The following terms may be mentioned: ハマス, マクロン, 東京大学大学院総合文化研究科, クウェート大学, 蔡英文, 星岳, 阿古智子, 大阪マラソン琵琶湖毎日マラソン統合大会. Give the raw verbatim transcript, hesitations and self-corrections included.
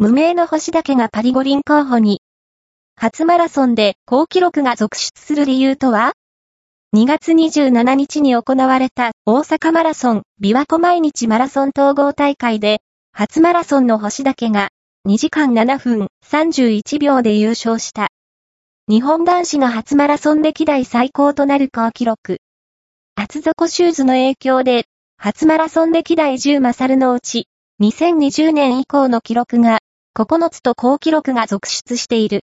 無名の星だけがパリ五輪候補に。初マラソンで好記録が続出する理由とは？にがつにじゅうしちにちに行われた大阪マラソン琵琶湖毎日マラソン統合大会で、初マラソンの星岳がにじかんななふんさんじゅういちびょうで優勝した。日本男子の初マラソン歴代最高となる好記録。厚底シューズの影響で、初マラソン歴代じゅうマサルのうち、にせんにじゅうねん以降の記録が、ここのつと好記録が続出している。